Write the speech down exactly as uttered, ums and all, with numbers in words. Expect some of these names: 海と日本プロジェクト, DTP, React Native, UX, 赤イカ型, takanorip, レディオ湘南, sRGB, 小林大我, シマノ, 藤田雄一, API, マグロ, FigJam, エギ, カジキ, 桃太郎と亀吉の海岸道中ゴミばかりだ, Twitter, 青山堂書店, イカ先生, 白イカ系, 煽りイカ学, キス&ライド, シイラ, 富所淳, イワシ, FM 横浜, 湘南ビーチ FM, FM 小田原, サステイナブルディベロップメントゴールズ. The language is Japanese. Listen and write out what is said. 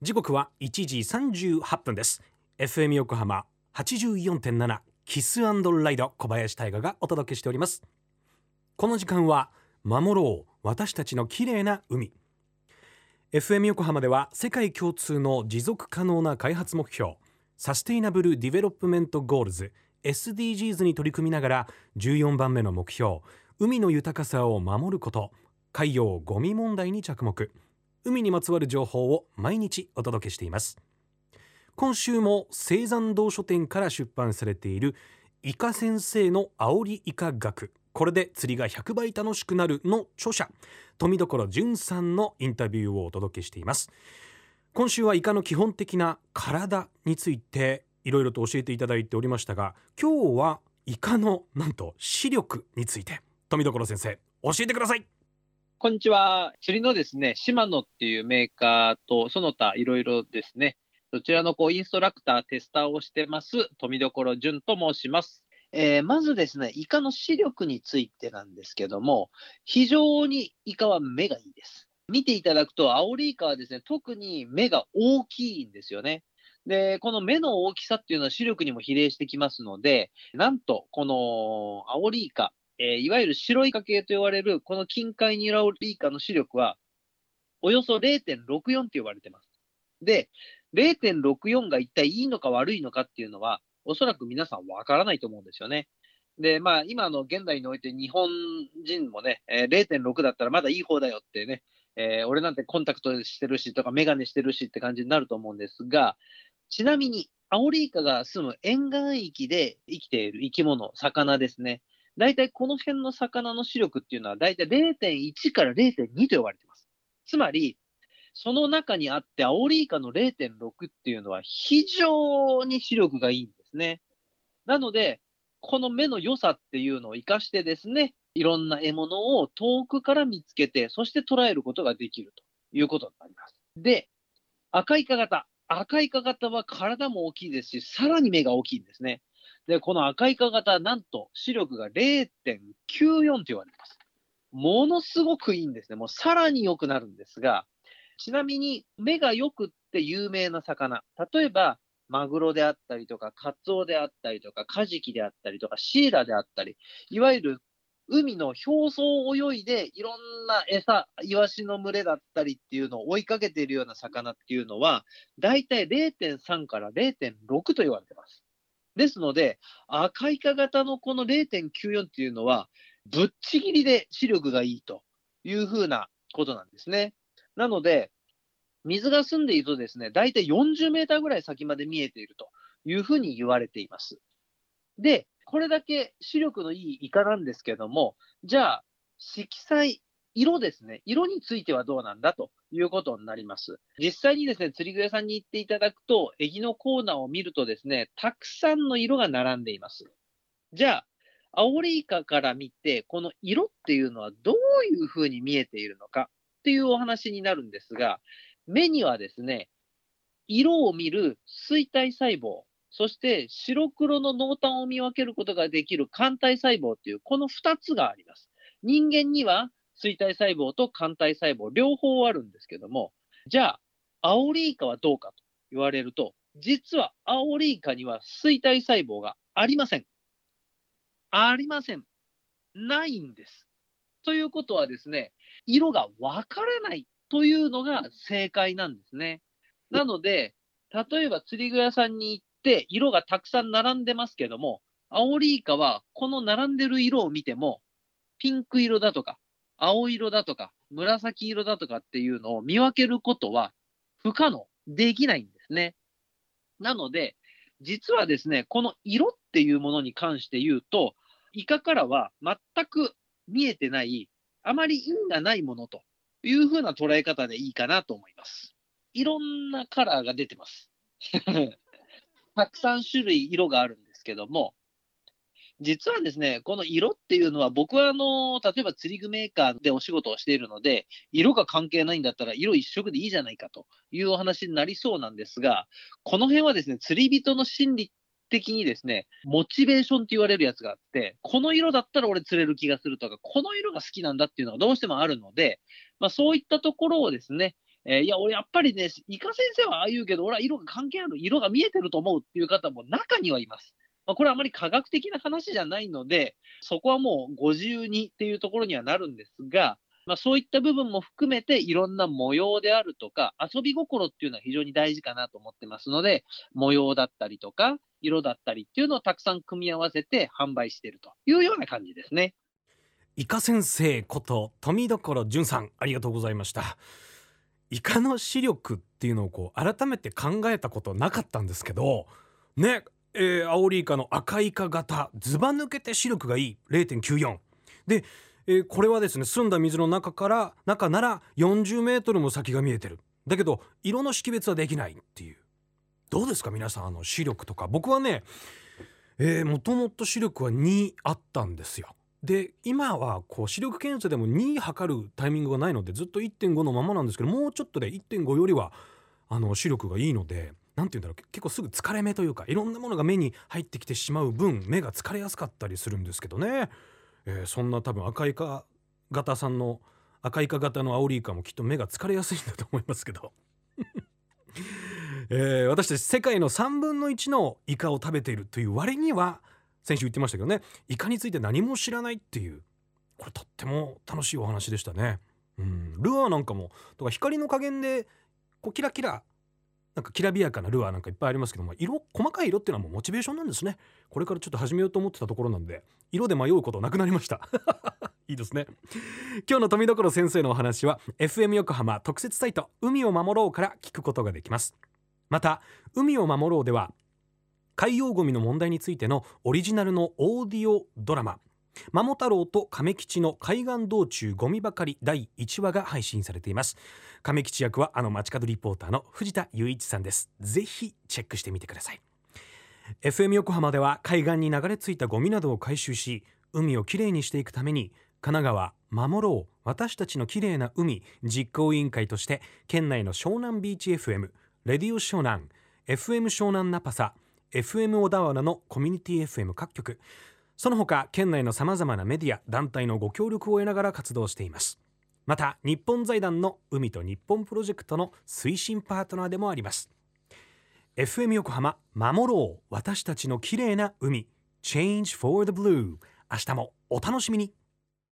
時刻はいちじさんじゅうはっぷんです。 エフエム 横浜 はちじゅうよんてんなな キス&ライド、小林大我がお届けしております。この時間は守ろう私たちの綺麗な海。 エフエム 横浜では世界共通の持続可能な開発目標サステイナブルディベロップメントゴールズ エスディージーズ に取り組みながらじゅうよんばんめの目標海の豊かさを守ること、海洋ゴミ問題に着目、海にまつわる情報を毎日お届けしています。今週も青山堂書店から出版されているイカ先生の煽りイカ学、これで釣りがひゃくばい楽しくなるの著者富所淳さんのインタビューをお届けしています。今週はイカの基本的な体についていろいろと教えていただいておりましたが、今日はイカのなんと視力について富所先生教えてください。こんにちは。釣りのですね、シマノっていうメーカーとその他いろいろですね、そちらのこうインストラクター、テスターをしてます富所淳と申します。えー、まずですね、イカの視力についてなんですけども、非常にイカは目がいいです。見ていただくとアオリイカはですね、特に目が大きいんですよね。で、この目の大きさっていうのは視力にも比例してきますので、なんとこのアオリイカ、えー、いわゆる白イカ系と言われるこの近海にいるアオリイカの視力はおよそ れいてんろくよん と言われてます。で、れいてんろくよん が一体いいのか悪いのかっていうのはおそらく皆さんわからないと思うんですよね。で、まあ今の現代において日本人もね、えー、れいてんろく だったらまだいい方だよってね、えー、俺なんてコンタクトしてるしとかメガネしてるしって感じになると思うんですが、ちなみにアオリイカが住む沿岸域で生きている生き物、魚ですね。だいたいこの辺の魚の視力っていうのはだいたい れいてんいち から れいてんに と呼ばれています。つまりその中にあってアオリイカの れいてんろく っていうのは非常に視力がいいんですね。なのでこの目の良さっていうのを生かしてですね、いろんな獲物を遠くから見つけて、そして捉えることができるということになります。で、赤イカ型。赤イカ型は体も大きいですし、さらに目が大きいんですね。で、この赤イカ型、なんと視力が れいてんきゅうよん と言われます。ものすごくいいんですね。もうさらに良くなるんですが、ちなみに目が良くって有名な魚、例えばマグロであったりとか、カツオであったりとか、カジキであったりとか、シイラであったり、いわゆる海の表層を泳いでいろんな餌、イワシの群れだったりっていうのを追いかけているような魚っていうのはだいたい れいてんさん から れいてんろく と言われてます。ですので赤イカ型のこの れいてんきゅうよん っていうのはぶっちぎりで視力がいいというふうなことなんですね。なので水が澄んでいるとですね、だいたいよんじゅうメーターぐらい先まで見えているというふうに言われています。で、これだけ視力のいいイカなんですけども、じゃあ色彩、色ですね、色についてはどうなんだということになります。実際にですね、釣り具屋さんに行っていただくとエギのコーナーを見るとですね、たくさんの色が並んでいます。じゃあアオリイカから見てこの色っていうのはどういうふうに見えているのかっていうお話になるんですが、目にはですね、色を見る水体細胞、そして白黒の濃淡を見分けることができる肝体細胞というこのふたつがあります。人間には水体細胞と肝体細胞両方あるんですけども、じゃあアオリイカはどうかと言われると、実はアオリイカには水体細胞がありません。ありません。ないんです。ということはですね、色が分からないというのが正解なんですね。なので例えば釣り具屋さんに行ってで色がたくさん並んでますけども、アオリイカはこの並んでる色を見てもピンク色だとか青色だとか紫色だとかっていうのを見分けることは不可能、できないんですね。なので実はですね、この色っていうものに関して言うと、イカからは全く見えてない、あまり意味がないものというふうな捉え方でいいかなと思います。いろんなカラーが出てますたくさん種類色があるんですけども、実はですね、この色っていうのは僕はあの例えば釣り具メーカーでお仕事をしているので、色が関係ないんだったら色一色でいいじゃないかというお話になりそうなんですが、この辺はですね、釣り人の心理的にですね、モチベーションって言われるやつがあって、この色だったら俺釣れる気がするとか、この色が好きなんだっていうのがどうしてもあるので、まあ、そういったところをですね、えー、いや俺やっぱりね、イカ先生はああ言うけど俺は色が関係ある、色が見えてると思うっていう方も中にはいます。まあ、これはあまり科学的な話じゃないので、そこはもうご自由にっていうところにはなるんですが、まあ、そういった部分も含めていろんな模様であるとか遊び心っていうのは非常に大事かなと思ってますので、模様だったりとか色だったりっていうのをたくさん組み合わせて販売しているというような感じですね。イカ先生こと富所淳さん、ありがとうございました。イカの視力っていうのをこう改めて考えたことなかったんですけどね、えー、アオリイカの赤イカ型、ずば抜けて視力がいい ゼロ点きゅうよん で、えー、これはですね、澄んだ水の中から中ならよんじゅうメートルも先が見えてる、だけど色の識別はできないっていう。どうですか皆さん、あの視力とか。僕はね、えー、もともと視力はにあったんですよ。で今はこう視力検査でもに測るタイミングがないので、ずっと いってんご のままなんですけど、もうちょっとで いってんご よりはあの視力がいいので、なんて言うんだろう、結構すぐ疲れ目というか、いろんなものが目に入ってきてしまう分目が疲れやすかったりするんですけどね、えー、そんな多分赤イカ型さんの赤イカ型のアオリイカもきっと目が疲れやすいんだと思いますけどえー、私たち世界のさんぶんのいちのイカを食べているという割には、先週言ってましたけどね、イカについて何も知らないっていう、これとっても楽しいお話でしたね。うん、ルアーなんかもとか光の加減でこうキラキラ、なんかきらびやかなルアーなんかいっぱいありますけども、色、細かい色っていうのはもうモチベーションなんですね。これからちょっと始めようと思ってたところなんで、色で迷うことなくなりましたいいですね。今日の富所先生のお話は エフエム 横浜特設サイト海を守ろうから聞くことができます。また海を守ろうでは、海洋ゴミの問題についてのオリジナルのオーディオドラマ、桃太郎と亀吉の海岸道中ゴミばかりだいいちわが配信されています。亀吉役はあの街角リポーターの藤田雄一さんです。ぜひチェックしてみてください。 エフエム 横浜では海岸に流れ着いたゴミなどを回収し、海をきれいにしていくために神奈川守ろう私たちのきれいな海実行委員会として、県内の湘南ビーチ エフエム、レディオ湘南、 エフエム 湘南ナパサ、 エフエム 小田原のコミュニティ エフエム 各局、その他県内のさまざまなメディア団体のご協力を得ながら活動しています。また日本財団の海と日本プロジェクトの推進パートナーでもあります。 エフエム 横浜守ろう私たちのきれいな海 Change for the Blue、 明日もお楽しみに。